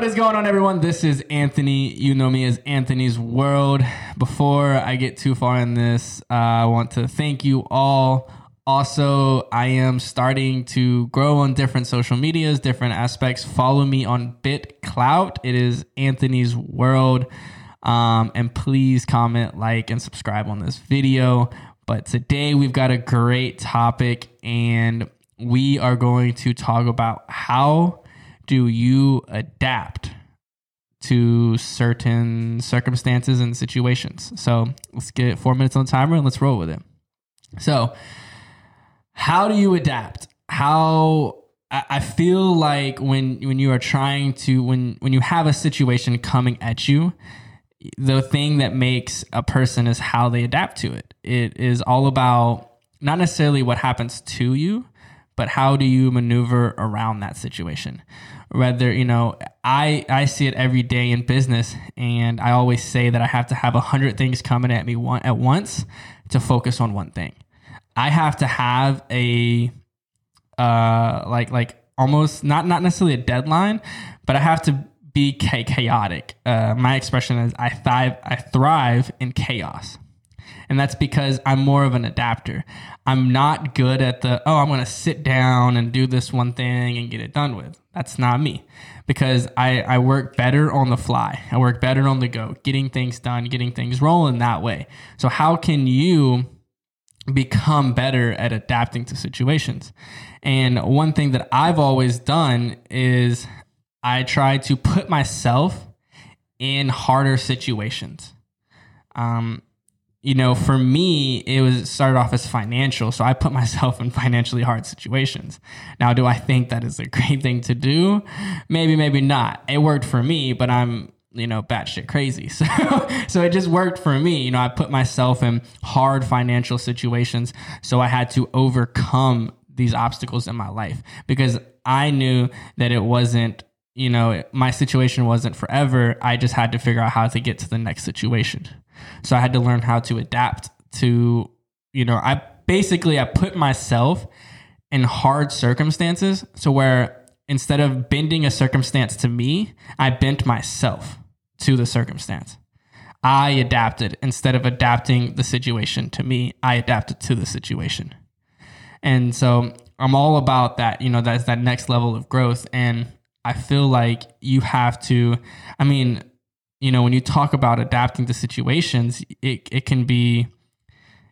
What is going on, everyone? This is Anthony. You know me as Anthony's World. Before I get too far in this, I want to thank you all. Also, I am starting to grow on different social medias, different aspects. Follow me on BitClout. It is Anthony's World. And please comment, like, and subscribe on this video. But today we've got a great topic, and we are going to talk about how do you adapt to certain circumstances and situations. So let's get 4 minutes on the timer and let's roll with it. So how do you adapt? How I feel like when you are trying to, when you have a situation coming at you, the thing that makes a person is how they adapt to it. It is all about not necessarily what happens to you, but how do you maneuver around that situation? Whether, you know, I see it every day in business, and I always say that I have to have 100 things coming at me at once to focus on one thing. I have to have a almost not necessarily a deadline, but I have to be chaotic. My expression is I thrive in chaos. And that's because I'm more of an adapter. I'm not good at I'm going to sit down and do this one thing and get it done with. That's not me, because I work better on the fly. I work better on the go, getting things done, getting things rolling that way. So how can you become better at adapting to situations? And one thing that I've always done is I try to put myself in harder situations. You know, for me, it started off as financial, so I put myself in financially hard situations. Now, do I think that is a great thing to do? Maybe, maybe not. It worked for me, but I'm, you know, batshit crazy. So it just worked for me. You know, I put myself in hard financial situations, so I had to overcome these obstacles in my life, because I knew that it wasn't, you know, my situation wasn't forever. I just had to figure out how to get to the next situation. So I had to learn how to adapt to, you know, I put myself in hard circumstances. So where instead of bending a circumstance to me, I bent myself to the circumstance. I adapted. Instead of adapting the situation to me, I adapted to the situation. And so I'm all about that. You know, that's that next level of growth. And I feel like you have to, you know, when you talk about adapting to situations, it can be,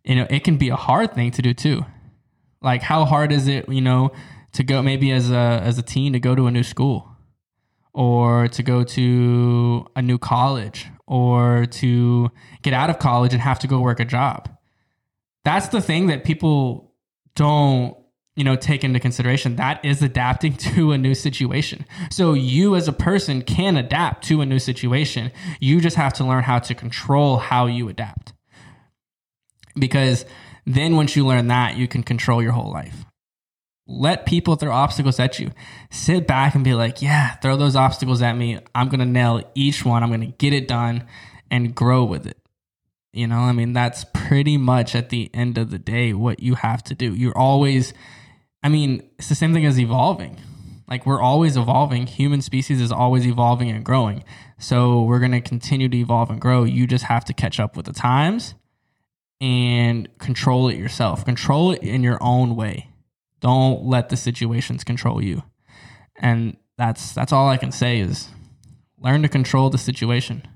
you know, it can be a hard thing to do too. Like, how hard is it, you know, to go maybe as a teen to go to a new school, or to go to a new college, or to get out of college and have to go work a job? That's the thing that people don't, you know, take into consideration. That is adapting to a new situation. So you as a person can adapt to a new situation. You just have to learn how to control how you adapt. Because then once you learn that, you can control your whole life. Let people throw obstacles at you. Sit back and be like, yeah, throw those obstacles at me. I'm going to nail each one. I'm going to get it done and grow with it. You know, I mean, that's pretty much at the end of the day what you have to do. You're always... it's the same thing as evolving. Like, we're always evolving. Human species is always evolving and growing. So we're going to continue to evolve and grow. You just have to catch up with the times and control it yourself. Control it in your own way. Don't let the situations control you. And that's all I can say is learn to control the situation.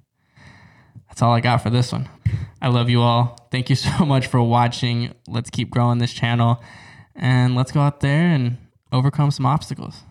That's all I got for this one. I love you all. Thank you so much for watching. Let's keep growing this channel. And let's go out there and overcome some obstacles.